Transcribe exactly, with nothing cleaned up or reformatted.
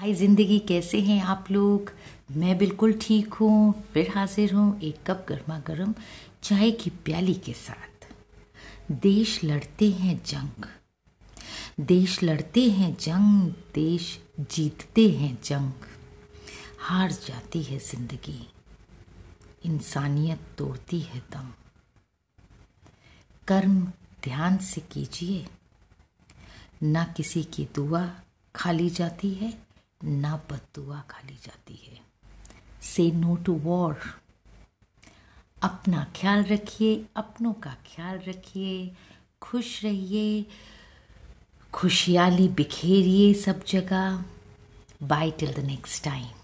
हाय ज़िंदगी, कैसे हैं आप लोग। मैं बिल्कुल ठीक हूँ। फिर हाजिर हूँ एक कप गर्मा गर्म चाय की प्याली के साथ। देश लड़ते हैं जंग, देश लड़ते हैं जंग, देश जीतते हैं जंग, हार जाती है ज़िंदगी, इंसानियत तोड़ती है दम। कर्म ध्यान से कीजिए, ना किसी की दुआ खाली जाती है, ना बद्दुआ खाली जाती है। Say no to war. अपना ख्याल रखिए, अपनों का ख्याल रखिए, खुश रहिए, खुशहाली बिखेरिए सब जगह। Bye till the next time.